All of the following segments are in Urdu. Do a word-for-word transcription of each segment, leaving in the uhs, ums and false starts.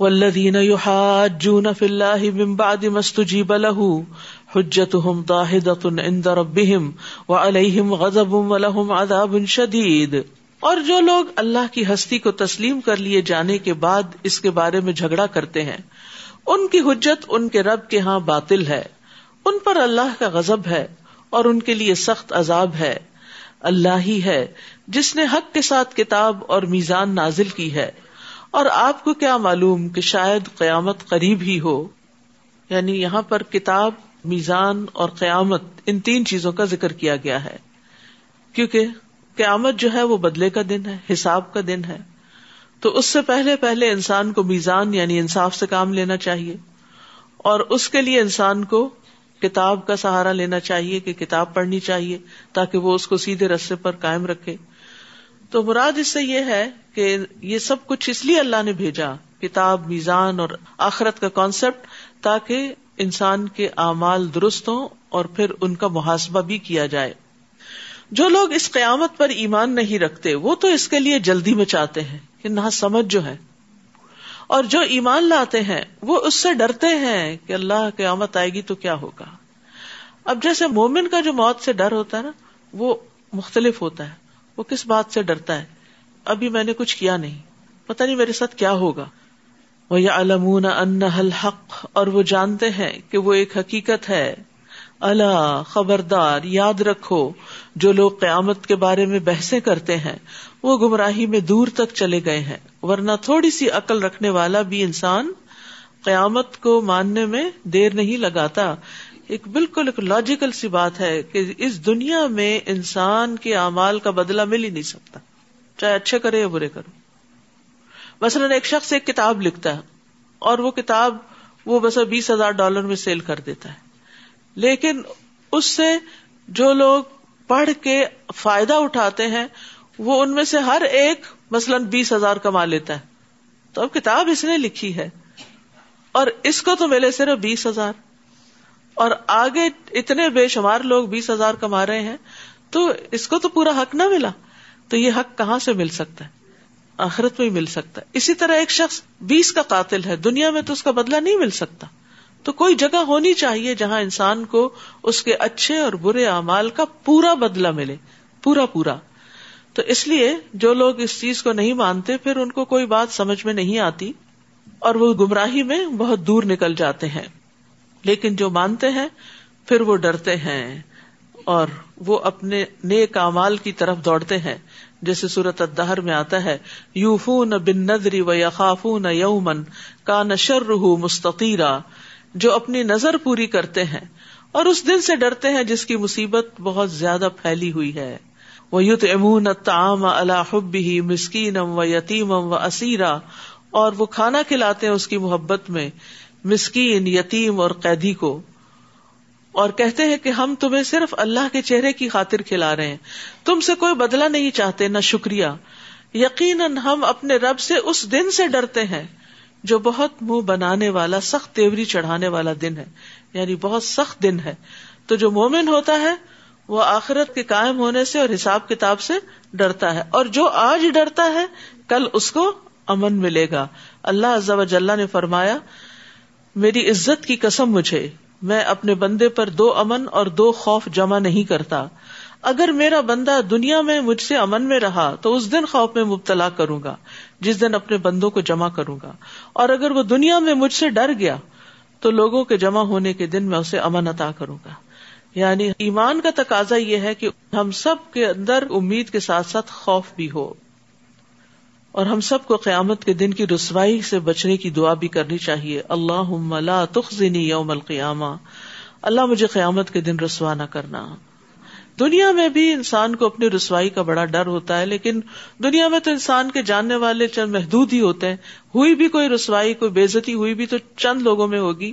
والذین یحاجون فی اللہ من بعد ما استجیب لہ حجتهم داحدۃ عند ربہم وعلیہم غضب ولہم عذاب شدید. اور جو لوگ اللہ کی ہستی کو تسلیم کر لیے جانے کے بعد اس کے بارے میں جھگڑا کرتے ہیں ان کی حجت ان کے رب کے ہاں باطل ہے، ان پر اللہ کا غضب ہے اور ان کے لیے سخت عذاب ہے. اللہ ہی ہے جس نے حق کے ساتھ کتاب اور میزان نازل کی ہے، اور آپ کو کیا معلوم کہ شاید قیامت قریب ہی ہو. یعنی یہاں پر کتاب، میزان اور قیامت، ان تین چیزوں کا ذکر کیا گیا ہے، کیونکہ قیامت جو ہے وہ بدلے کا دن ہے، حساب کا دن ہے. تو اس سے پہلے پہلے انسان کو میزان یعنی انصاف سے کام لینا چاہیے، اور اس کے لیے انسان کو کتاب کا سہارا لینا چاہیے کہ کتاب پڑھنی چاہیے تاکہ وہ اس کو سیدھے رستے پر قائم رکھے. تو مراد اس سے یہ ہے کہ یہ سب کچھ اس لیے اللہ نے بھیجا، کتاب، میزان اور آخرت کا کانسیپٹ، تاکہ انسان کے اعمال درست ہوں اور پھر ان کا محاسبہ بھی کیا جائے. جو لوگ اس قیامت پر ایمان نہیں رکھتے وہ تو اس کے لیے جلدی مچاتے ہیں کہ نہ سمجھ جو ہے، اور جو ایمان لاتے ہیں وہ اس سے ڈرتے ہیں کہ اللہ قیامت آئے گی تو کیا ہوگا. اب جیسے مومن کا جو موت سے ڈر ہوتا ہے نا وہ مختلف ہوتا ہے، وہ کس بات سے ڈرتا ہے، ابھی میں نے کچھ کیا نہیں، پتہ نہیں میرے ساتھ کیا ہوگا. وَيَعْلَمُونَ أَنَّهَا الْحَقِّ، اور وہ جانتے ہیں کہ وہ ایک حقیقت ہے. الا، خبردار، یاد رکھو جو لوگ قیامت کے بارے میں بحثیں کرتے ہیں وہ گمراہی میں دور تک چلے گئے ہیں، ورنہ تھوڑی سی عقل رکھنے والا بھی انسان قیامت کو ماننے میں دیر نہیں لگاتا. ایک بالکل ایک لاجیکل سی بات ہے کہ اس دنیا میں انسان کے اعمال کا بدلہ مل ہی نہیں سکتا، چاہے اچھے کرے یا برے کرے. مثلاً ایک شخص ایک کتاب لکھتا ہے اور وہ کتاب وہ بس بیس ہزار ڈالر میں سیل کر دیتا ہے، لیکن اس سے جو لوگ پڑھ کے فائدہ اٹھاتے ہیں وہ ان میں سے ہر ایک مثلاً بیس ہزار کما لیتا ہے. تو اب کتاب اس نے لکھی ہے اور اس کو تو ملے صرف بیس ہزار اور آگے اتنے بے شمار لوگ بیس ہزار کما رہے ہیں، تو اس کو تو پورا حق نہ ملا. تو یہ حق کہاں سے مل سکتا ہے؟ آخرت میں ہی مل سکتا ہے. اسی طرح ایک شخص بیس کا قاتل ہے، دنیا میں تو اس کا بدلہ نہیں مل سکتا. تو کوئی جگہ ہونی چاہیے جہاں انسان کو اس کے اچھے اور برے اعمال کا پورا بدلہ ملے، پورا پورا. تو اس لیے جو لوگ اس چیز کو نہیں مانتے پھر ان کو کوئی بات سمجھ میں نہیں آتی اور وہ گمراہی میں بہت دور نکل جاتے ہیں. لیکن جو مانتے ہیں پھر وہ ڈرتے ہیں اور وہ اپنے نیک اعمال کی طرف دوڑتے ہیں، جیسے سورۃ الدہر میں آتا ہے یوفون بالنذر ویخافون یوما کان شرہ مستطیرا، جو اپنی نظر پوری کرتے ہیں اور اس دن سے ڈرتے ہیں جس کی مصیبت بہت زیادہ پھیلی ہوئی ہے. وَيُطْعِمُونَ الطَّعَامَ عَلَى حُبِّهِ مِسْكِينًا وَيَتِيمًا وَأَسِيرًا، اور وہ کھانا کھلاتے ہیں اس کی محبت میں مسکین، یتیم اور قیدی کو، اور کہتے ہیں کہ ہم تمہیں صرف اللہ کے چہرے کی خاطر کھلا رہے ہیں، تم سے کوئی بدلہ نہیں چاہتے نہ شکریہ. یقیناً ہم اپنے رب سے اس دن سے ڈرتے ہیں جو بہت منہ بنانے والا، سخت تیوری چڑھانے والا دن ہے، یعنی بہت سخت دن ہے. تو جو مومن ہوتا ہے وہ آخرت کے قائم ہونے سے اور حساب کتاب سے ڈرتا ہے، اور جو آج ڈرتا ہے کل اس کو امن ملے گا. اللہ عز و جل نے فرمایا میری عزت کی قسم مجھے، میں اپنے بندے پر دو امن اور دو خوف جمع نہیں کرتا. اگر میرا بندہ دنیا میں مجھ سے امن میں رہا تو اس دن خوف میں مبتلا کروں گا جس دن اپنے بندوں کو جمع کروں گا، اور اگر وہ دنیا میں مجھ سے ڈر گیا تو لوگوں کے جمع ہونے کے دن میں اسے امن عطا کروں گا. یعنی ایمان کا تقاضا یہ ہے کہ ہم سب کے اندر امید کے ساتھ ساتھ خوف بھی ہو، اور ہم سب کو قیامت کے دن کی رسوائی سے بچنے کی دعا بھی کرنی چاہیے. اللہم لا تخزنی یوم القیامہ، اللہ مجھے قیامت کے دن رسوا نہ کرنا. دنیا میں بھی انسان کو اپنی رسوائی کا بڑا ڈر ہوتا ہے، لیکن دنیا میں تو انسان کے جاننے والے چند محدود ہی ہوتے ہیں. ہوئی بھی کوئی رسوائی، کوئی بے عزتی ہوئی بھی تو چند لوگوں میں ہوگی،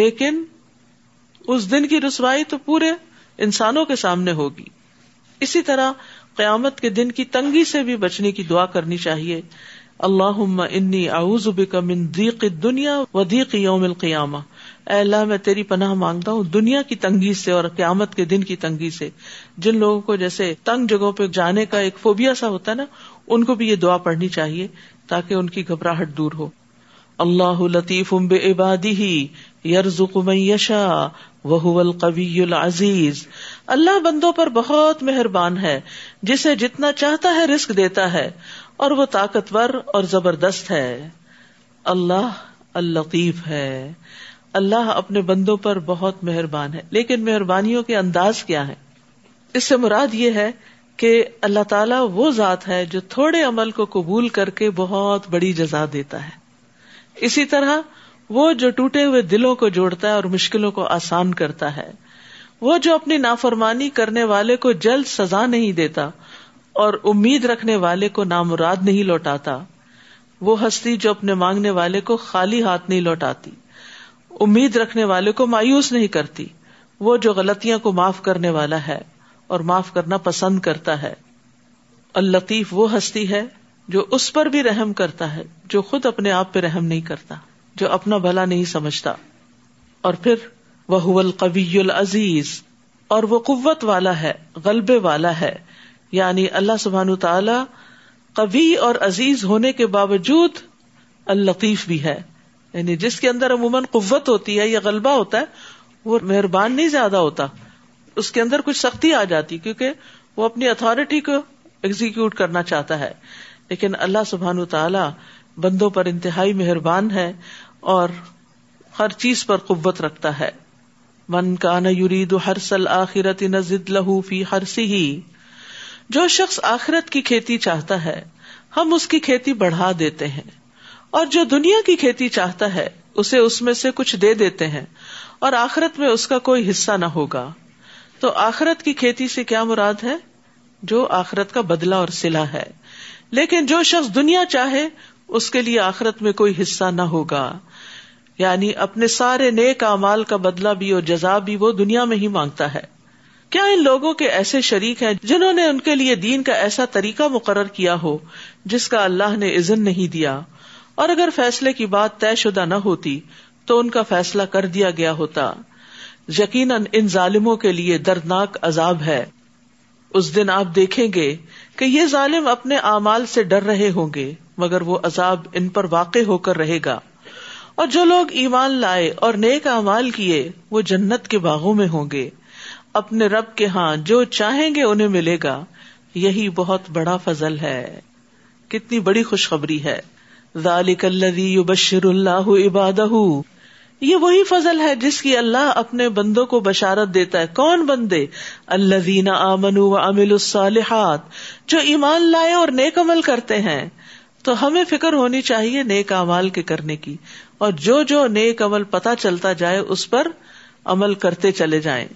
لیکن اس دن کی رسوائی تو پورے انسانوں کے سامنے ہوگی. اسی طرح قیامت کے دن کی تنگی سے بھی بچنے کی دعا کرنی چاہیے. اللہم انی اعوذ بک من ضیق الدنیا و ضیق یوم القیامہ، اے اللہ میں تیری پناہ مانگتا ہوں دنیا کی تنگی سے اور قیامت کے دن کی تنگی سے. جن لوگوں کو جیسے تنگ جگہوں پہ جانے کا ایک فوبیا سا ہوتا ہے نا، ان کو بھی یہ دعا پڑھنی چاہیے تاکہ ان کی گھبراہٹ دور ہو. اللہ لطیف بعبادہ یرزق من یشاء وہو القوی العزیز. اللہ بندوں پر بہت مہربان ہے، جسے جتنا چاہتا ہے رزق دیتا ہے، اور وہ طاقتور اور زبردست ہے. اللہ اللطیف ہے، اللہ اپنے بندوں پر بہت مہربان ہے. لیکن مہربانیوں کے انداز کیا ہیں؟ اس سے مراد یہ ہے کہ اللہ تعالیٰ وہ ذات ہے جو تھوڑے عمل کو قبول کر کے بہت بڑی جزا دیتا ہے. اسی طرح وہ جو ٹوٹے ہوئے دلوں کو جوڑتا ہے اور مشکلوں کو آسان کرتا ہے، وہ جو اپنی نافرمانی کرنے والے کو جلد سزا نہیں دیتا اور امید رکھنے والے کو نامراد نہیں لوٹاتا، وہ ہستی جو اپنے مانگنے والے کو خالی ہاتھ نہیں لوٹاتی، امید رکھنے والے کو مایوس نہیں کرتی، وہ جو غلطیاں کو معاف کرنے والا ہے اور معاف کرنا پسند کرتا ہے. اللطیف وہ ہستی ہے جو اس پر بھی رحم کرتا ہے جو خود اپنے آپ پہ رحم نہیں کرتا، جو اپنا بھلا نہیں سمجھتا. اور پھر وہو القوی العزیز، اور وہ قوت والا ہے، غلبے والا ہے. یعنی اللہ سبحانہ تعالی قوی اور عزیز ہونے کے باوجود اللطیف بھی ہے. یعنی جس کے اندر عموماً قوت ہوتی ہے یا غلبہ ہوتا ہے، وہ مہربان نہیں زیادہ ہوتا، اس کے اندر کچھ سختی آ جاتی، کیونکہ وہ اپنی اتھارٹی کو ایگزیکیوٹ کرنا چاہتا ہے. لیکن اللہ سبحانہ تعالی بندوں پر انتہائی مہربان ہے اور ہر چیز پر قوت رکھتا ہے. من کان یرید حرث الآخرۃ نزد لہ فی حرثہ، جو شخص آخرت کی کھیتی چاہتا ہے ہم اس کی کھیتی بڑھا دیتے ہیں، اور جو دنیا کی کھیتی چاہتا ہے اسے اس میں سے کچھ دے دیتے ہیں، اور آخرت میں اس کا کوئی حصہ نہ ہوگا. تو آخرت کی کھیتی سے کیا مراد ہے؟ جو آخرت کا بدلہ اور صلہ ہے. لیکن جو شخص دنیا چاہے اس کے لیے آخرت میں کوئی حصہ نہ ہوگا. یعنی اپنے سارے نیک اعمال کا بدلہ بھی اور جزا بھی وہ دنیا میں ہی مانگتا ہے. کیا ان لوگوں کے ایسے شریک ہیں جنہوں نے ان کے لیے دین کا ایسا طریقہ مقرر کیا ہو جس کا اللہ نے اذن نہیں دیا، اور اگر فیصلے کی بات طے شدہ نہ ہوتی تو ان کا فیصلہ کر دیا گیا ہوتا. یقیناً ان ظالموں کے لیے دردناک عذاب ہے. اس دن آپ دیکھیں گے کہ یہ ظالم اپنے اعمال سے ڈر رہے ہوں گے، مگر وہ عذاب ان پر واقع ہو کر رہے گا. اور جو لوگ ایمان لائے اور نیک اعمال کیے وہ جنت کے باغوں میں ہوں گے، اپنے رب کے ہاں جو چاہیں گے انہیں ملے گا. یہی بہت بڑا فضل ہے، کتنی بڑی خوشخبری ہے. ذالک الذی یبشر اللہ عبادہ، یہ وہی فضل ہے جس کی اللہ اپنے بندوں کو بشارت دیتا ہے. کون بندے؟ الذین آمنوا وعملوا الصالحات، جو ایمان لائے اور نیک عمل کرتے ہیں. تو ہمیں فکر ہونی چاہیے نیک اعمال کے کرنے کی، اور جو جو نیک عمل پتہ چلتا جائے اس پر عمل کرتے چلے جائیں.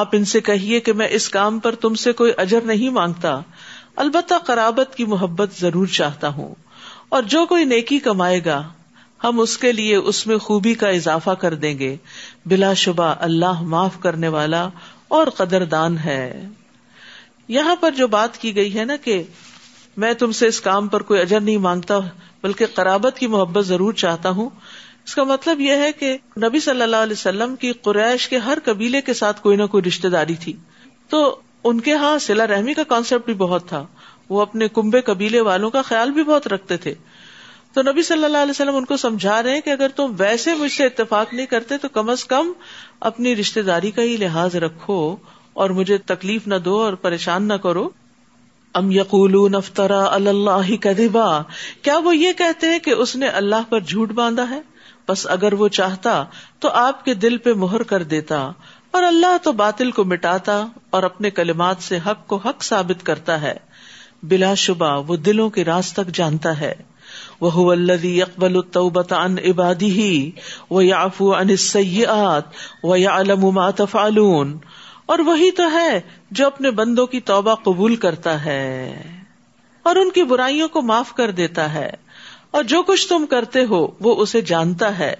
آپ ان سے کہیے کہ میں اس کام پر تم سے کوئی اجر نہیں مانگتا، البتہ قرابت کی محبت ضرور چاہتا ہوں. اور جو کوئی نیکی کمائے گا ہم اس کے لیے اس میں خوبی کا اضافہ کر دیں گے. بلا شبہ اللہ معاف کرنے والا اور قدردان ہے. یہاں پر جو بات کی گئی ہے نا کہ میں تم سے اس کام پر کوئی اجر نہیں مانگتا بلکہ قرابت کی محبت ضرور چاہتا ہوں، اس کا مطلب یہ ہے کہ نبی صلی اللہ علیہ وسلم کی قریش کے ہر قبیلے کے ساتھ کوئی نہ کوئی رشتہ داری تھی، تو ان کے ہاں صلہ رحمی کا کانسیپٹ بھی بہت تھا. وہ اپنے کنبے قبیلے والوں کا خیال بھی بہت رکھتے تھے. تو نبی صلی اللہ علیہ وسلم ان کو سمجھا رہے ہیں کہ اگر تم ویسے مجھ سے اتفاق نہیں کرتے تو کم از کم اپنی رشتہ داری کا ہی لحاظ رکھو اور مجھے تکلیف نہ دو اور پریشان نہ کرو. ام یقولون افترا علی اللہ کذبا، کیا وہ یہ کہتے ہیں کہ اس نے اللہ پر جھوٹ باندھا ہے؟ بس اگر وہ چاہتا تو آپ کے دل پہ مہر کر دیتا، اور اللہ تو باطل کو مٹاتا اور اپنے کلمات سے حق کو حق ثابت کرتا ہے. بلا شبہ وہ دلوں کے راز تک جانتا ہے. وَهُوَ الَّذِي يَقْبَلُ التَّوْبَةَ عَنْ عِبَادِهِ وَيَعْفُو عَنِ السَّيِّئَاتِ وَيَعْلَمُ مَا تَفْعَلُونَ، اور وہی تو ہے جو اپنے بندوں کی توبہ قبول کرتا ہے اور ان کی برائیوں کو معاف کر دیتا ہے، اور جو کچھ تم کرتے ہو وہ اسے جانتا ہے.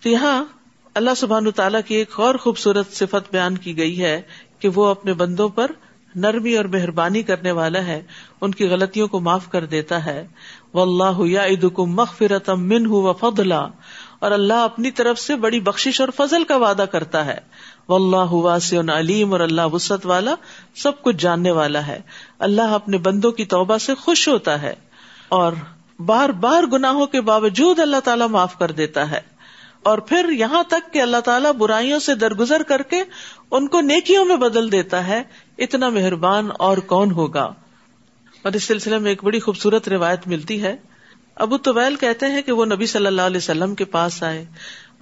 تو یہاں اللہ سبحانہ تعالیٰ کی ایک اور خوبصورت صفت بیان کی گئی ہے کہ وہ اپنے بندوں پر نرمی اور مہربانی کرنے والا ہے، ان کی غلطیوں کو معاف کر دیتا ہے. واللہ یعدکم مغفرۃ منہ وفضلا، اور اللہ اپنی طرف سے بڑی بخشش اور فضل کا وعدہ کرتا ہے. واللہ واسع علیم، اور اللہ وسعت والا، سب کچھ جاننے والا ہے. اللہ اپنے بندوں کی توبہ سے خوش ہوتا ہے، اور بار بار گناہوں کے باوجود اللہ تعالیٰ معاف کر دیتا ہے، اور پھر یہاں تک کہ اللہ تعالیٰ برائیوں سے درگزر کر کے ان کو نیکیوں میں بدل دیتا ہے، اتنا مہربان اور کون ہوگا۔ اور اس سلسلے میں ایک بڑی خوبصورت روایت ملتی ہے، ابو طویل کہتے ہیں کہ وہ نبی صلی اللہ علیہ وسلم کے پاس آئے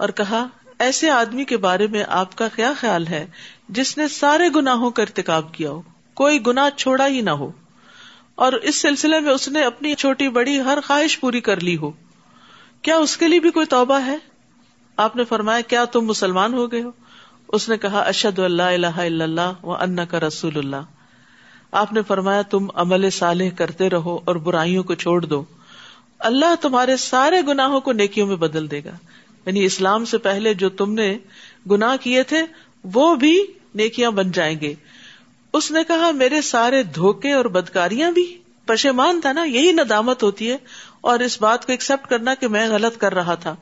اور کہا، ایسے آدمی کے بارے میں آپ کا کیا خیال ہے جس نے سارے گناہوں کا ارتکاب کیا ہو، کوئی گناہ چھوڑا ہی نہ ہو، اور اس سلسلے میں اس نے اپنی چھوٹی بڑی ہر خواہش پوری کر لی ہو، کیا اس کے لیے بھی کوئی توبہ ہے؟ آپ نے فرمایا، کیا تم مسلمان ہو گئے ہو؟ اس نے کہا، اشہد ان لا الہ الا اللہ وانک رسول اللہ۔ آپ نے فرمایا، تم عمل صالح کرتے رہو اور برائیوں کو چھوڑ دو، اللہ تمہارے سارے گناہوں کو نیکیوں میں بدل دے گا۔ یعنی اسلام سے پہلے جو تم نے گناہ کیے تھے وہ بھی نیکیاں بن جائیں گے۔ اس نے کہا، میرے سارے دھوکے اور بدکاریاں بھی؟ پشیمان تھا نا، یہی ندامت ہوتی ہے، اور اس بات کو ایکسپٹ کرنا کہ میں غلط کر رہا تھا۔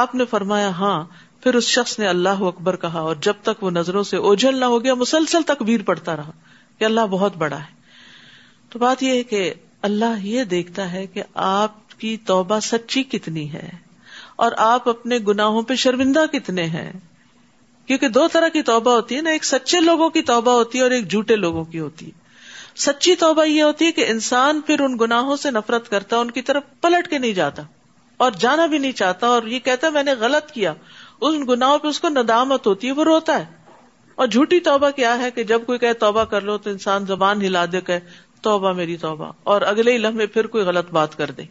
آپ نے فرمایا ہاں۔ پھر اس شخص نے اللہ اکبر کہا، اور جب تک وہ نظروں سے اوجھل نہ ہو گیا مسلسل تکبیر پڑھتا رہا کہ اللہ بہت بڑا ہے۔ تو بات یہ ہے کہ اللہ یہ دیکھتا ہے کہ آپ کی توبہ سچی کتنی ہے اور آپ اپنے گناہوں پہ شرمندہ کتنے ہیں، کیونکہ دو طرح کی توبہ ہوتی ہے نا، ایک سچے لوگوں کی توبہ ہوتی ہے اور ایک جھوٹے لوگوں کی ہوتی ہے۔ سچی توبہ یہ ہوتی ہے کہ انسان پھر ان گناہوں سے نفرت کرتا، ان کی طرف پلٹ کے نہیں جاتا اور جانا بھی نہیں چاہتا، اور یہ کہتا ہے میں نے غلط کیا، ان گناہوں پہ اس کو ندامت ہوتی ہے، وہ روتا ہے۔ اور جھوٹی توبہ کیا ہے کہ جب کوئی کہے توبہ کر لو تو انسان زبان ہلا دے، کہے توبہ میری توبہ، اور اگلے لمحے پھر کوئی غلط بات کر دے،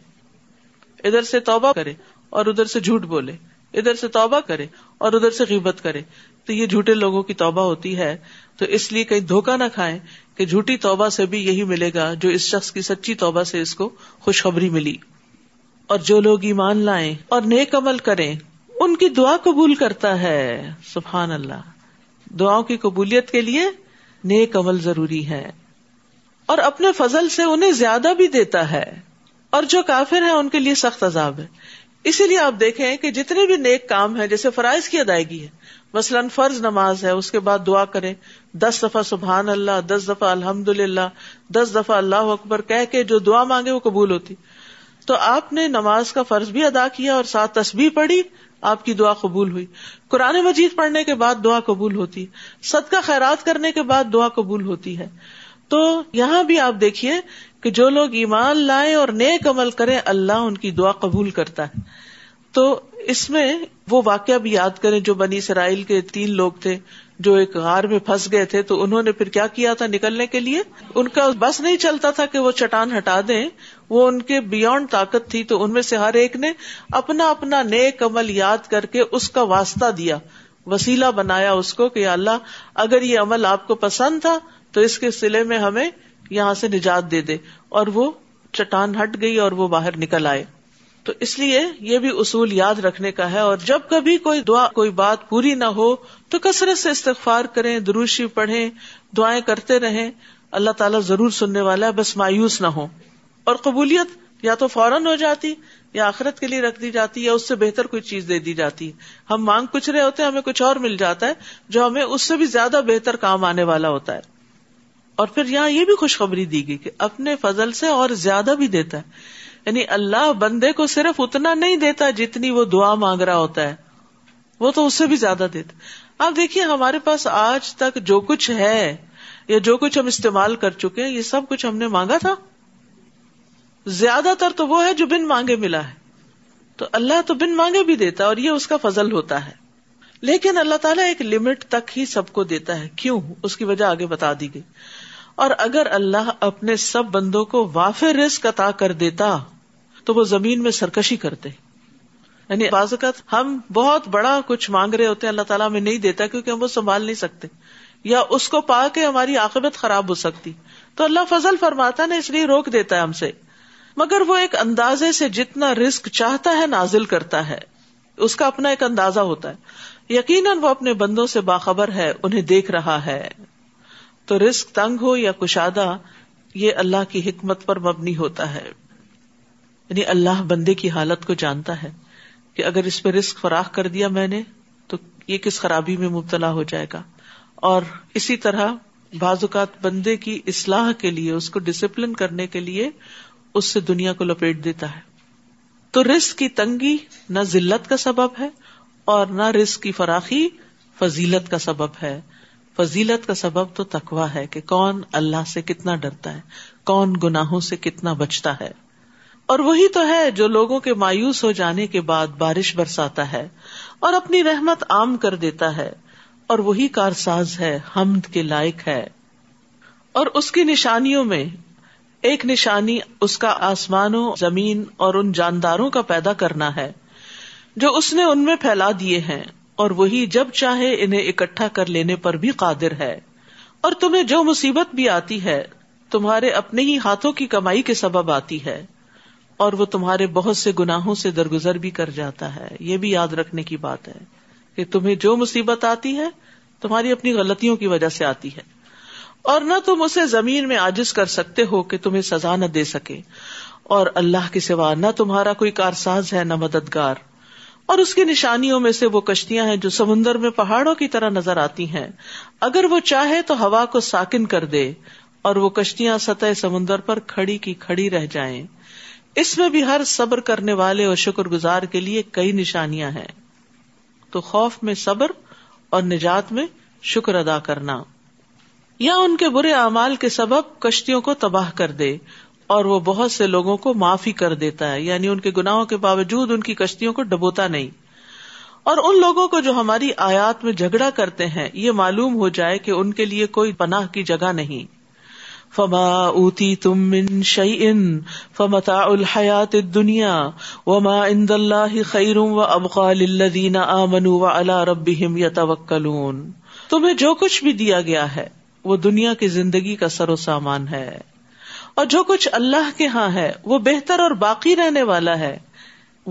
ادھر سے توبہ کرے اور ادھر سے جھوٹ بولے، ادھر سے توبہ کرے اور ادھر سے غیبت کرے، تو یہ جھوٹے لوگوں کی توبہ ہوتی ہے۔ تو اس لیے کہیں دھوکہ نہ کھائیں کہ جھوٹی توبہ سے بھی یہی ملے گا جو اس شخص کی سچی توبہ سے اس کو خوشخبری ملی۔ اور جو لوگ ایمان لائیں اور نیک عمل کریں ان کی دعا قبول کرتا ہے، سبحان اللہ۔ دعاؤں کی قبولیت کے لیے نیک عمل ضروری ہے، اور اپنے فضل سے انہیں زیادہ بھی دیتا ہے، اور جو کافر ہیں ان کے لیے سخت عذاب ہے۔ اسی لیے آپ دیکھیں کہ جتنے بھی نیک کام ہیں، جیسے فرائض کی ادائیگی ہے، مثلاً فرض نماز ہے، اس کے بعد دعا کریں، دس دفعہ سبحان اللہ، دس دفعہ الحمدللہ، دس دفعہ اللہ اکبر کہہ کے جو دعا مانگے وہ قبول ہوتی۔ تو آپ نے نماز کا فرض بھی ادا کیا اور ساتھ تسبیح پڑھی، آپ کی دعا قبول ہوئی۔ قرآن مجید پڑھنے کے بعد دعا قبول ہوتی، صدقہ خیرات کرنے کے بعد دعا قبول ہوتی ہے۔ تو یہاں بھی آپ دیکھیے کہ جو لوگ ایمان لائیں اور نیک عمل کریں اللہ ان کی دعا قبول کرتا ہے۔ تو اس میں وہ واقعہ بھی یاد کریں جو بنی اسرائیل کے تین لوگ تھے جو ایک غار میں پھنس گئے تھے، تو انہوں نے پھر کیا کیا تھا نکلنے کے لیے، ان کا بس نہیں چلتا تھا کہ وہ چٹان ہٹا دیں، وہ ان کے بیونڈ طاقت تھی۔ تو ان میں سے ہر ایک نے اپنا اپنا نیک عمل یاد کر کے اس کا واسطہ دیا، وسیلہ بنایا اس کو کہ یا اللہ اگر یہ عمل آپ کو پسند تھا تو اس کے سلے میں ہمیں یہاں سے نجات دے دے، اور وہ چٹان ہٹ گئی اور وہ باہر نکل آئے۔ تو اس لیے یہ بھی اصول یاد رکھنے کا ہے۔ اور جب کبھی کوئی دعا کوئی بات پوری نہ ہو تو کثرت سے استغفار کریں، درود شریف پڑھیں، دعائیں کرتے رہیں، اللہ تعالیٰ ضرور سننے والا ہے، بس مایوس نہ ہو۔ اور قبولیت یا تو فوراً ہو جاتی یا آخرت کے لیے رکھ دی جاتی، یا اس سے بہتر کوئی چیز دے دی جاتی۔ ہم مانگ کچھ رہے ہوتے ہیں، ہمیں کچھ اور مل جاتا ہے جو ہمیں اس سے بھی زیادہ بہتر کام آنے والا ہوتا ہے۔ اور پھر یہاں یہ بھی خوشخبری دی گئی کہ اپنے فضل سے اور زیادہ بھی دیتا ہے، یعنی اللہ بندے کو صرف اتنا نہیں دیتا جتنی وہ دعا مانگ رہا ہوتا ہے، وہ تو اس سے بھی زیادہ دیتا ہے۔ آپ دیکھیے ہمارے پاس آج تک جو کچھ ہے یا جو کچھ ہم استعمال کر چکے ہیں، یہ سب کچھ ہم نے مانگا تھا؟ زیادہ تر تو وہ ہے جو بن مانگے ملا ہے، تو اللہ تو بن مانگے بھی دیتا ہے، اور یہ اس کا فضل ہوتا ہے۔ لیکن اللہ تعالیٰ ایک لمٹ تک ہی سب کو دیتا ہے، کیوں؟ اس کی وجہ آگے بتا دی گئی۔ اور اگر اللہ اپنے سب بندوں کو وافر رزق عطا کر دیتا تو وہ زمین میں سرکشی کرتے۔ یعنی بعض اوقات ہم بہت بڑا کچھ مانگ رہے ہوتے ہیں، اللہ تعالیٰ ہمیں نہیں دیتا کیونکہ ہم وہ سنبھال نہیں سکتے، یا اس کو پا کے ہماری عاقبت خراب ہو سکتی، تو اللہ فضل فرماتا نا، اس لیے روک دیتا ہے ہم سے۔ مگر وہ ایک اندازے سے جتنا رزق چاہتا ہے نازل کرتا ہے، اس کا اپنا ایک اندازہ ہوتا ہے۔ یقیناً وہ اپنے بندوں سے باخبر ہے، انہیں دیکھ رہا ہے۔ تو رزق تنگ ہو یا کشادہ، یہ اللہ کی حکمت پر مبنی ہوتا ہے، یعنی اللہ بندے کی حالت کو جانتا ہے کہ اگر اس پہ رزق فراخ کر دیا میں نے تو یہ کس خرابی میں مبتلا ہو جائے گا۔ اور اسی طرح بعض اوقات بندے کی اصلاح کے لیے، اس کو ڈسپلن کرنے کے لیے، اس سے دنیا کو لپیٹ دیتا ہے۔ تو رزق کی تنگی نہ ذلت کا سبب ہے اور نہ رزق کی فراخی فضیلت کا سبب ہے۔ فضیلت کا سبب تو تقویٰ ہے کہ کون اللہ سے کتنا ڈرتا ہے، کون گناہوں سے کتنا بچتا ہے۔ اور وہی تو ہے جو لوگوں کے مایوس ہو جانے کے بعد بارش برساتا ہے اور اپنی رحمت عام کر دیتا ہے، اور وہی کارساز ہے، حمد کے لائق ہے۔ اور اس کی نشانیوں میں ایک نشانی اس کا آسمانوں، زمین اور ان جانداروں کا پیدا کرنا ہے جو اس نے ان میں پھیلا دیے ہیں، اور وہی جب چاہے انہیں اکٹھا کر لینے پر بھی قادر ہے۔ اور تمہیں جو مصیبت بھی آتی ہے تمہارے اپنے ہی ہاتھوں کی کمائی کے سبب آتی ہے، اور وہ تمہارے بہت سے گناہوں سے درگزر بھی کر جاتا ہے۔ یہ بھی یاد رکھنے کی بات ہے کہ تمہیں جو مصیبت آتی ہے تمہاری اپنی غلطیوں کی وجہ سے آتی ہے، اور نہ تم اسے زمین میں عاجز کر سکتے ہو کہ تمہیں سزا نہ دے سکے، اور اللہ کے سوا نہ تمہارا کوئی کارساز ہے نہ مددگار۔ اور اس کی نشانیوں میں سے وہ کشتیاں ہیں جو سمندر میں پہاڑوں کی طرح نظر آتی ہیں، اگر وہ چاہے تو ہوا کو ساکن کر دے، اور وہ کشتیاں سطح سمندر پر کھڑی کی کھڑی رہ جائیں۔ اس میں بھی ہر صبر کرنے والے اور شکر گزار کے لیے کئی نشانیاں ہیں۔ تو خوف میں صبر اور نجات میں شکر ادا کرنا، یا ان کے برے اعمال کے سبب کشتیوں کو تباہ کر دے، اور وہ بہت سے لوگوں کو معافی کر دیتا ہے، یعنی ان کے گناہوں کے باوجود ان کی کشتیوں کو ڈبوتا نہیں۔ اور ان لوگوں کو جو ہماری آیات میں جھگڑا کرتے ہیں یہ معلوم ہو جائے کہ ان کے لیے کوئی پناہ کی جگہ نہیں۔ فما اوتیتم من شیء فمتاع الحیات الدنیا وما عند اللہ خیر وابقی للذین آمنوا وعلی ربہم یتوکلون۔ تمہیں جو کچھ بھی دیا گیا ہے وہ دنیا کی زندگی کا سر و سامان ہے، اور جو کچھ اللہ کے ہاں ہے وہ بہتر اور باقی رہنے والا ہے۔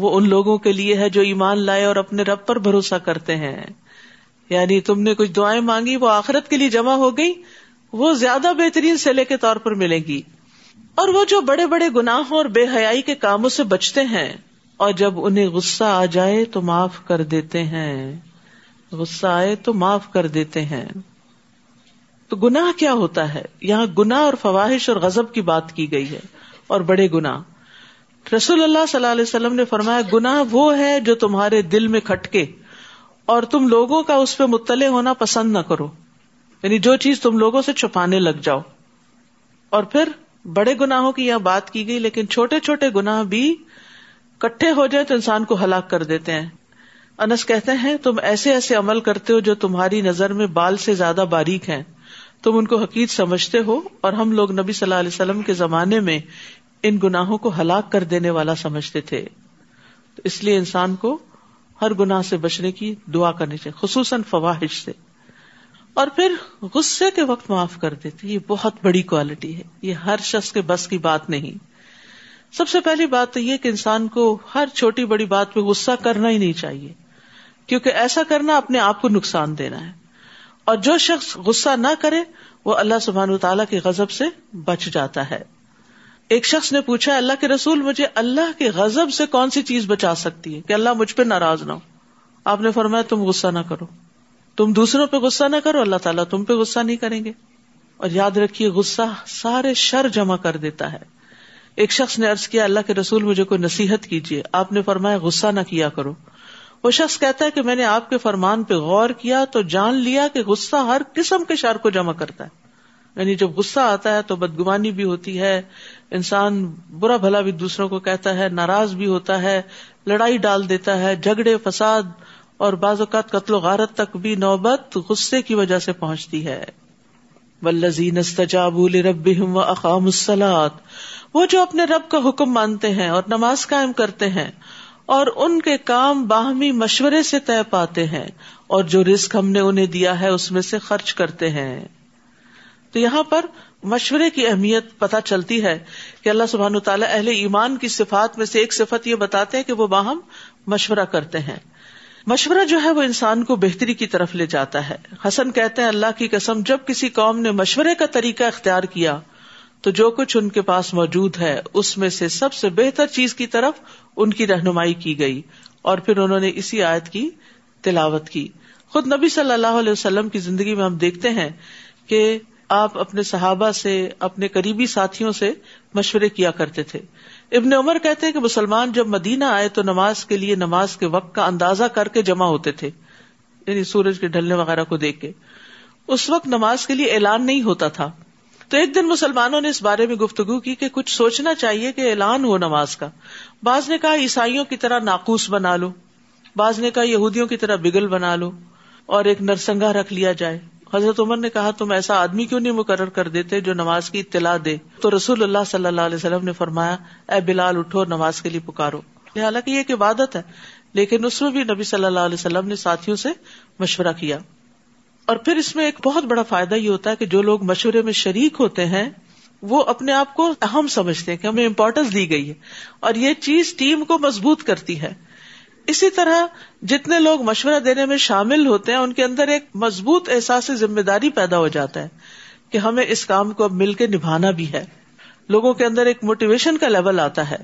وہ ان لوگوں کے لیے ہے جو ایمان لائے اور اپنے رب پر بھروسہ کرتے ہیں۔ یعنی تم نے کچھ دعائیں مانگی وہ آخرت کے لیے جمع ہو گئی، وہ زیادہ بہترین صلے کے طور پر ملے گی۔ اور وہ جو بڑے بڑے گناہوں اور بے حیائی کے کاموں سے بچتے ہیں، اور جب انہیں غصہ آ جائے تو معاف کر دیتے ہیں، غصہ آئے تو معاف کر دیتے ہیں۔ تو گناہ کیا ہوتا ہے؟ یہاں گناہ اور فواہش اور غضب کی بات کی گئی ہے، اور بڑے گناہ۔ رسول اللہ صلی اللہ علیہ وسلم نے فرمایا گناہ وہ ہے جو تمہارے دل میں کھٹکے اور تم لوگوں کا اس پہ مطلع ہونا پسند نہ کرو، یعنی جو چیز تم لوگوں سے چھپانے لگ جاؤ۔ اور پھر بڑے گناہوں کی یہاں بات کی گئی، لیکن چھوٹے چھوٹے گناہ بھی کٹھے ہو جائے تو انسان کو ہلاک کر دیتے ہیں۔ انس کہتے ہیں تم ایسے ایسے عمل کرتے ہو جو تمہاری نظر میں بال سے زیادہ باریک ہیں، تم ان کو حقیق سمجھتے ہو، اور ہم لوگ نبی صلی اللہ علیہ وسلم کے زمانے میں ان گناہوں کو ہلاک کر دینے والا سمجھتے تھے۔ تو اس لیے انسان کو ہر گناہ سے بچنے کی دعا کرنی چاہیے، خصوصاً فواحش سے۔ اور پھر غصے کے وقت معاف کر دیتے، یہ بہت بڑی کوالٹی ہے، یہ ہر شخص کے بس کی بات نہیں۔ سب سے پہلی بات تو یہ کہ انسان کو ہر چھوٹی بڑی بات پہ غصہ کرنا ہی نہیں چاہیے، کیونکہ ایسا کرنا اپنے آپ کو نقصان دینا ہے۔ اور جو شخص غصہ نہ کرے وہ اللہ سبحانہ وتعالیٰ کے غضب سے بچ جاتا ہے۔ ایک شخص نے پوچھا اللہ کے رسول مجھے اللہ کے غضب سے کون سی چیز بچا سکتی ہے کہ اللہ مجھ پہ ناراض نہ ہو؟ آپ نے فرمایا تم غصہ نہ کرو، تم دوسروں پہ غصہ نہ کرو، اللہ تعالیٰ تم پہ غصہ نہیں کریں گے۔ اور یاد رکھیے غصہ سارے شر جمع کر دیتا ہے۔ ایک شخص نے عرض کیا اللہ کے رسول مجھے کوئی نصیحت کیجیے، آپ نے فرمایا غصہ نہ کیا کرو۔ وہ شخص کہتا ہے کہ میں نے آپ کے فرمان پہ غور کیا تو جان لیا کہ غصہ ہر قسم کے شر کو جمع کرتا ہے، یعنی جب غصہ آتا ہے تو بدگمانی بھی ہوتی ہے، انسان برا بھلا بھی دوسروں کو کہتا ہے، ناراض بھی ہوتا ہے، لڑائی ڈال دیتا ہے، جھگڑے، فساد اور بعض اوقات قتل و غارت تک بھی نوبت غصے کی وجہ سے پہنچتی ہے۔ والذین استجابوا لربہم واقاموا الصلاۃ، وہ جو اپنے رب کا حکم مانتے ہیں اور نماز قائم کرتے ہیں، اور ان کے کام باہمی مشورے سے طے پاتے ہیں، اور جو رزق ہم نے انہیں دیا ہے اس میں سے خرچ کرتے ہیں۔ تو یہاں پر مشورے کی اہمیت پتہ چلتی ہے کہ اللہ سبحانہ وتعالیٰ اہل ایمان کی صفات میں سے ایک صفت یہ بتاتے ہیں کہ وہ باہم مشورہ کرتے ہیں۔ مشورہ جو ہے وہ انسان کو بہتری کی طرف لے جاتا ہے۔ حسن کہتے ہیں اللہ کی قسم جب کسی قوم نے مشورے کا طریقہ اختیار کیا تو جو کچھ ان کے پاس موجود ہے اس میں سے سب سے بہتر چیز کی طرف ان کی رہنمائی کی گئی، اور پھر انہوں نے اسی آیت کی تلاوت کی۔ خود نبی صلی اللہ علیہ وسلم کی زندگی میں ہم دیکھتے ہیں کہ آپ اپنے صحابہ سے، اپنے قریبی ساتھیوں سے مشورے کیا کرتے تھے۔ ابن عمر کہتے ہیں کہ مسلمان جب مدینہ آئے تو نماز کے لیے نماز کے وقت کا اندازہ کر کے جمع ہوتے تھے، یعنی سورج کے ڈھلنے وغیرہ کو دیکھ کے. اس وقت نماز کے لیے اعلان نہیں ہوتا تھا. تو ایک دن مسلمانوں نے اس بارے میں گفتگو کی کہ کچھ سوچنا چاہیے کہ اعلان ہو نماز کا. بعض نے کہا عیسائیوں کی طرح ناقوس بنا لو، بعض نے کہا یہودیوں کی طرح بگل بنا لو اور ایک نرسنگا رکھ لیا جائے. حضرت عمر نے کہا تم ایسا آدمی کیوں نہیں مقرر کر دیتے جو نماز کی اطلاع دے؟ تو رسول اللہ صلی اللہ علیہ وسلم نے فرمایا اے بلال اٹھو اور نماز کے لیے پکارو. حالانکہ یہ ایک عبادت ہے، لیکن اس میں بھی نبی صلی اللہ علیہ وسلم نے ساتھیوں سے مشورہ کیا. اور پھر اس میں ایک بہت بڑا فائدہ یہ ہوتا ہے کہ جو لوگ مشورے میں شریک ہوتے ہیں وہ اپنے آپ کو اہم سمجھتے ہیں کہ ہمیں امپورٹنس دی گئی ہے، اور یہ چیز ٹیم کو مضبوط کرتی ہے. اسی طرح جتنے لوگ مشورہ دینے میں شامل ہوتے ہیں ان کے اندر ایک مضبوط احساس ذمہ داری پیدا ہو جاتا ہے کہ ہمیں اس کام کو اب مل کے نبھانا بھی ہے. لوگوں کے اندر ایک موٹیویشن کا لیول آتا ہے،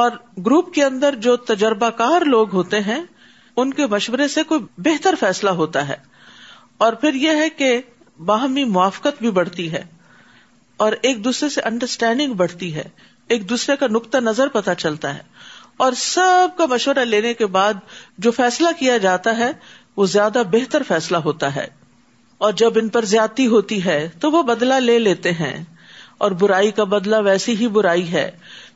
اور گروپ کے اندر جو تجربہ کار لوگ ہوتے ہیں ان کے مشورے سے کوئی بہتر فیصلہ ہوتا ہے. اور پھر یہ ہے کہ باہمی موافقت بھی بڑھتی ہے اور ایک دوسرے سے انڈرسٹینڈنگ بڑھتی ہے، ایک دوسرے کا نقطہ نظر پتہ چلتا ہے، اور سب کا مشورہ لینے کے بعد جو فیصلہ کیا جاتا ہے وہ زیادہ بہتر فیصلہ ہوتا ہے. اور جب ان پر زیادتی ہوتی ہے تو وہ بدلہ لے لیتے ہیں، اور برائی کا بدلہ ویسی ہی برائی ہے.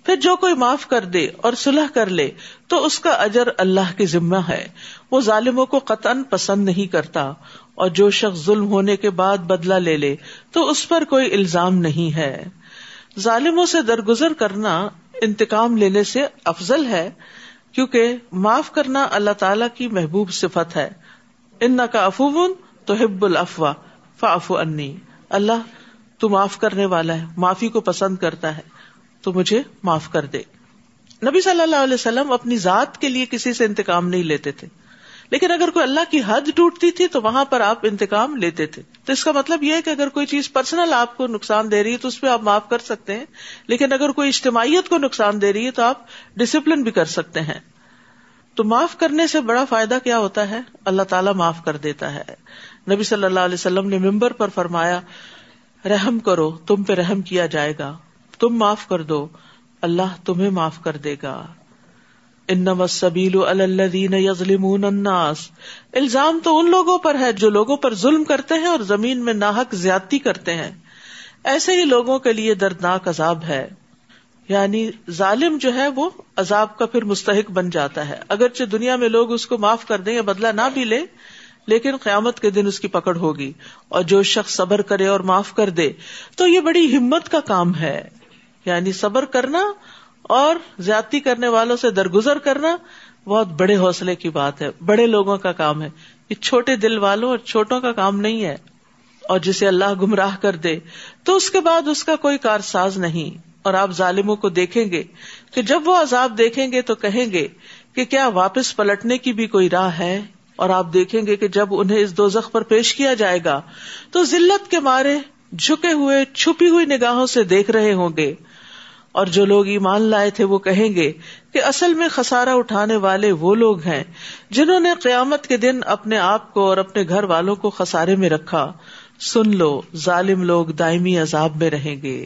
پھر جو کوئی معاف کر دے اور صلح کر لے تو اس کا اجر اللہ کے ذمہ ہے، وہ ظالموں کو قطعاً پسند نہیں کرتا. اور جو شخص ظلم ہونے کے بعد بدلہ لے لے تو اس پر کوئی الزام نہیں ہے. ظالموں سے درگزر کرنا انتقام لینے سے افضل ہے، کیونکہ معاف کرنا اللہ تعالی کی محبوب صفت ہے. انک عفو تحب العفو فاعف عنی. اللہ تو معاف کرنے والا ہے، معافی کو پسند کرتا ہے، تو مجھے معاف کر دے. نبی صلی اللہ علیہ وسلم اپنی ذات کے لیے کسی سے انتقام نہیں لیتے تھے، لیکن اگر کوئی اللہ کی حد ٹوٹتی تھی تو وہاں پر آپ انتقام لیتے تھے. تو اس کا مطلب یہ ہے کہ اگر کوئی چیز پرسنل آپ کو نقصان دے رہی ہے تو اس پہ آپ معاف کر سکتے ہیں، لیکن اگر کوئی اجتماعیت کو نقصان دے رہی ہے تو آپ ڈسپلن بھی کر سکتے ہیں. تو معاف کرنے سے بڑا فائدہ کیا ہوتا ہے؟ اللہ تعالیٰ معاف کر دیتا ہے. نبی صلی اللہ علیہ وسلم نے منبر پر فرمایا رحم کرو، تم پہ رحم کیا جائے گا، تم معاف کر دو، اللہ تمہیں معاف کر دے گا. انما السبیل علی الذین یظلمون الناس. الزام تو ان لوگوں پر ہے جو لوگوں پر ظلم کرتے ہیں اور زمین میں ناحق زیادتی کرتے ہیں، ایسے ہی لوگوں کے لیے دردناک عذاب ہے. یعنی ظالم جو ہے وہ عذاب کا پھر مستحق بن جاتا ہے، اگرچہ دنیا میں لوگ اس کو معاف کر دیں یا بدلہ نہ بھی لے، لیکن قیامت کے دن اس کی پکڑ ہوگی. اور جو شخص صبر کرے اور معاف کر دے تو یہ بڑی ہمت کا کام ہے. یعنی صبر کرنا اور زیادتی کرنے والوں سے درگزر کرنا بہت بڑے حوصلے کی بات ہے، بڑے لوگوں کا کام ہے، یہ چھوٹے دل والوں اور چھوٹوں کا کام نہیں ہے. اور جسے اللہ گمراہ کر دے تو اس کے بعد اس کا کوئی کارساز نہیں. اور آپ ظالموں کو دیکھیں گے کہ جب وہ عذاب دیکھیں گے تو کہیں گے کہ کیا واپس پلٹنے کی بھی کوئی راہ ہے. اور آپ دیکھیں گے کہ جب انہیں اس دوزخ پر پیش کیا جائے گا تو ذلت کے مارے جھکے ہوئے چھپی ہوئی نگاہوں سے دیکھ رہے ہوں گے. اور جو لوگ ایمان لائے تھے وہ کہیں گے کہ اصل میں خسارہ اٹھانے والے وہ لوگ ہیں جنہوں نے قیامت کے دن اپنے آپ کو اور اپنے گھر والوں کو خسارے میں رکھا. سن لو، ظالم لوگ دائمی عذاب میں رہیں گے.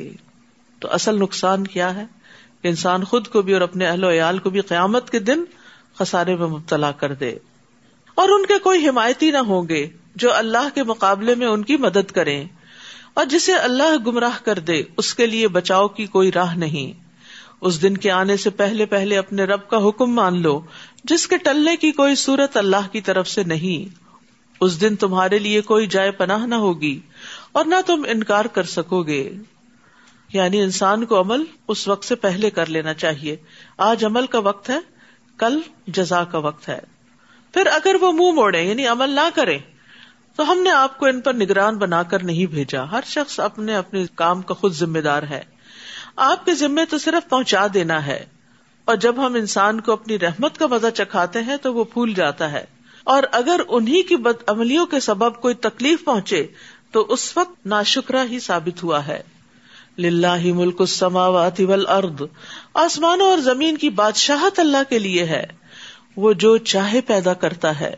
تو اصل نقصان کیا ہے کہ انسان خود کو بھی اور اپنے اہل و عیال کو بھی قیامت کے دن خسارے میں مبتلا کر دے. اور ان کے کوئی حمایتی نہ ہوں گے جو اللہ کے مقابلے میں ان کی مدد کریں. اور جسے اللہ گمراہ کر دے اس کے لیے بچاؤ کی کوئی راہ نہیں. اس دن کے آنے سے پہلے پہلے اپنے رب کا حکم مان لو، جس کے ٹلنے کی کوئی صورت اللہ کی طرف سے نہیں. اس دن تمہارے لیے کوئی جائے پناہ نہ ہوگی اور نہ تم انکار کر سکو گے. یعنی انسان کو عمل اس وقت سے پہلے کر لینا چاہیے. آج عمل کا وقت ہے، کل جزا کا وقت ہے. پھر اگر وہ منہ موڑے یعنی عمل نہ کریں تو ہم نے آپ کو ان پر نگران بنا کر نہیں بھیجا. ہر شخص اپنے اپنے کام کا خود ذمہ دار ہے. آپ کے ذمے تو صرف پہنچا دینا ہے. اور جب ہم انسان کو اپنی رحمت کا مزہ چکھاتے ہیں تو وہ بھول جاتا ہے، اور اگر انہی کی بدعملیوں کے سبب کوئی تکلیف پہنچے تو اس وقت ناشکرہ ہی ثابت ہوا ہے. للہ ملک السماوات والارض. آسمانوں اور زمین کی بادشاہت اللہ کے لیے ہے. وہ جو چاہے پیدا کرتا ہے،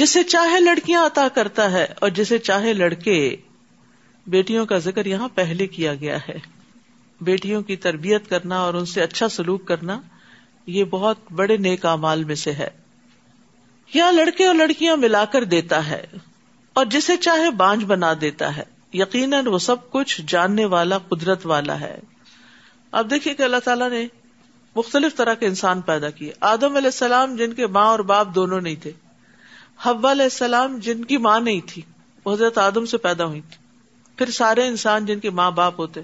جسے چاہے لڑکیاں عطا کرتا ہے اور جسے چاہے لڑکے. بیٹیوں کا ذکر یہاں پہلے کیا گیا ہے. بیٹیوں کی تربیت کرنا اور ان سے اچھا سلوک کرنا یہ بہت بڑے نیک اعمال میں سے ہے۔ یا لڑکے اور لڑکیاں ملا کر دیتا ہے اور جسے چاہے بانجھ بنا دیتا ہے، یقیناً وہ سب کچھ جاننے والا قدرت والا ہے۔ اب دیکھیے کہ اللہ تعالیٰ نے مختلف طرح کے انسان پیدا کیے۔ آدم علیہ السلام جن کے ماں اور باپ دونوں نہیں تھے، حوا علیہ السلام جن کی ماں نہیں تھی، وہ حضرت آدم سے پیدا ہوئی تھی، پھر سارے انسان جن کے ماں باپ ہوتے،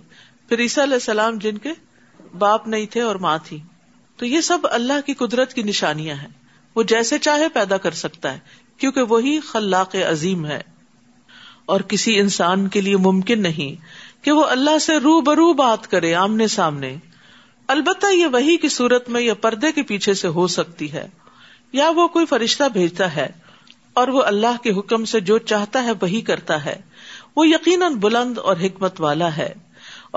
پھر عیسیٰ علیہ السلام جن کے باپ نہیں تھے اور ماں تھی۔ تو یہ سب اللہ کی قدرت کی نشانیاں ہیں، وہ جیسے چاہے پیدا کر سکتا ہے کیونکہ وہی خلاق عظیم ہے۔ اور کسی انسان کے لیے ممکن نہیں کہ وہ اللہ سے روبرو بات کرے، آمنے سامنے۔ البتہ یہ وحی کی صورت میں یا پردے کے پیچھے سے ہو سکتی ہے، یا وہ کوئی فرشتہ بھیجتا ہے اور وہ اللہ کے حکم سے جو چاہتا ہے وہی کرتا ہے، وہ یقیناً بلند اور حکمت والا ہے۔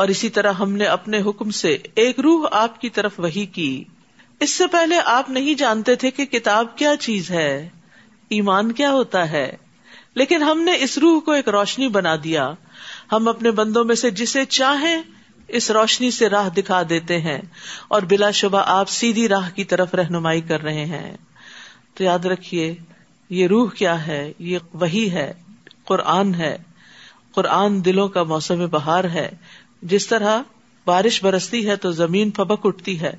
اور اسی طرح ہم نے اپنے حکم سے ایک روح آپ کی طرف وحی کی، اس سے پہلے آپ نہیں جانتے تھے کہ کتاب کیا چیز ہے، ایمان کیا ہوتا ہے، لیکن ہم نے اس روح کو ایک روشنی بنا دیا۔ ہم اپنے بندوں میں سے جسے چاہیں اس روشنی سے راہ دکھا دیتے ہیں، اور بلا شبہ آپ سیدھی راہ کی طرف رہنمائی کر رہے ہیں۔ تو یاد رکھیے، یہ روح کیا ہے؟ یہ وحی ہے، قرآن ہے۔ قرآن دلوں کا موسم بہار ہے، جس طرح بارش برستی ہے تو زمین پھبک اٹھتی ہے،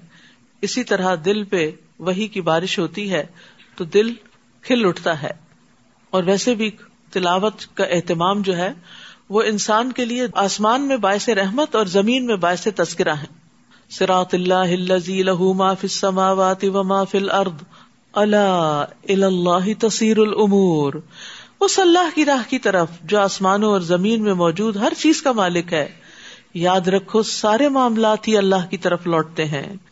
اسی طرح دل پہ وحی کی بارش ہوتی ہے تو دل کھل اٹھتا ہے۔ اور ویسے بھی تلاوت کا اہتمام جو ہے وہ انسان کے لیے آسمان میں باعث رحمت اور زمین میں باعث تذکرہ ہے۔ صراط اللہ الذی لہ ما فی السماوات و ما فی الارض الا الی اللہ تصیر الامور، اس اللہ کی راہ کی طرف جو آسمانوں اور زمین میں موجود ہر چیز کا مالک ہے۔ یاد رکھو، سارے معاملات ہی اللہ کی طرف لوٹتے ہیں،